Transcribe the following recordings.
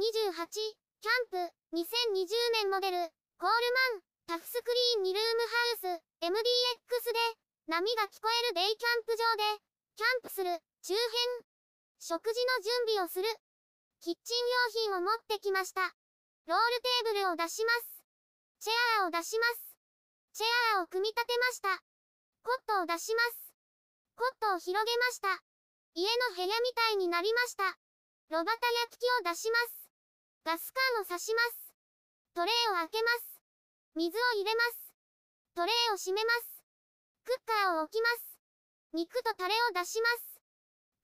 28、キャンプ、2020年モデル、コールマン、タフスクリーン2ルームハウス、MDX で、波が聞こえるデイキャンプ場で、キャンプする、周辺、食事の準備をする、キッチン用品を持ってきました。ロールテーブルを出します。チェアーを出します。チェアーを組み立てました。コットを出します。コットを広げました。家の部屋みたいになりました。炉端焼き器を出します。ガス缶を差します。トレイを開けます。水を入れます。トレイを閉めます。クッカーを置きます。肉とタレを出します。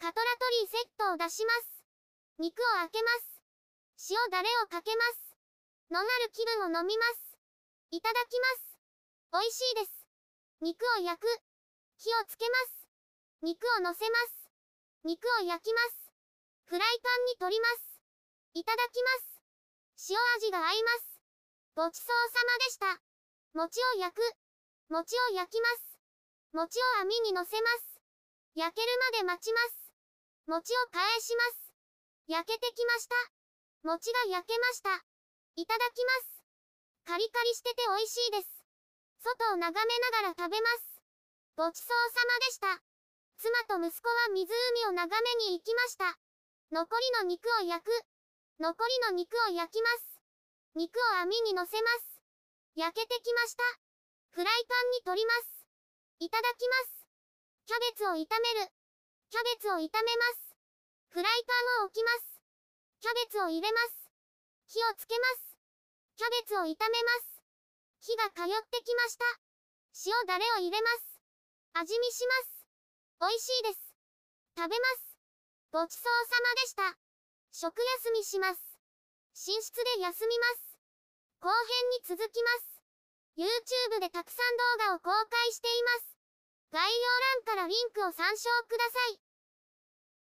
カトラトリーセットを出します。肉を開けます。塩だれをかけます。のなる気分を飲みます。いただきます。おいしいです。肉を焼く。火をつけます。肉をのせます。肉を焼きます。フライパンに取ります。いただきます。塩味が合います。ごちそうさまでした。餅を焼く。餅を焼きます。餅を網にのせます。焼けるまで待ちます。餅を返します。焼けてきました。餅が焼けました。いただきます。カリカリしてて美味しいです。外を眺めながら食べます。ごちそうさまでした。妻と息子は湖を眺めに行きました。残りの肉を焼く。残りの肉を焼きます。肉を網にのせます。焼けてきました。フライパンに取ります。いただきます。キャベツを炒める。キャベツを炒めます。フライパンを置きます。キャベツを入れます。火をつけます。キャベツを炒めます。火が通ってきました。塩だれを入れます。味見します。美味しいです。食べます。ごちそうさまでした。食休みします。寝室で休みます。後編に続きます。YouTube でたくさん動画を公開しています。概要欄からリンクを参照ください。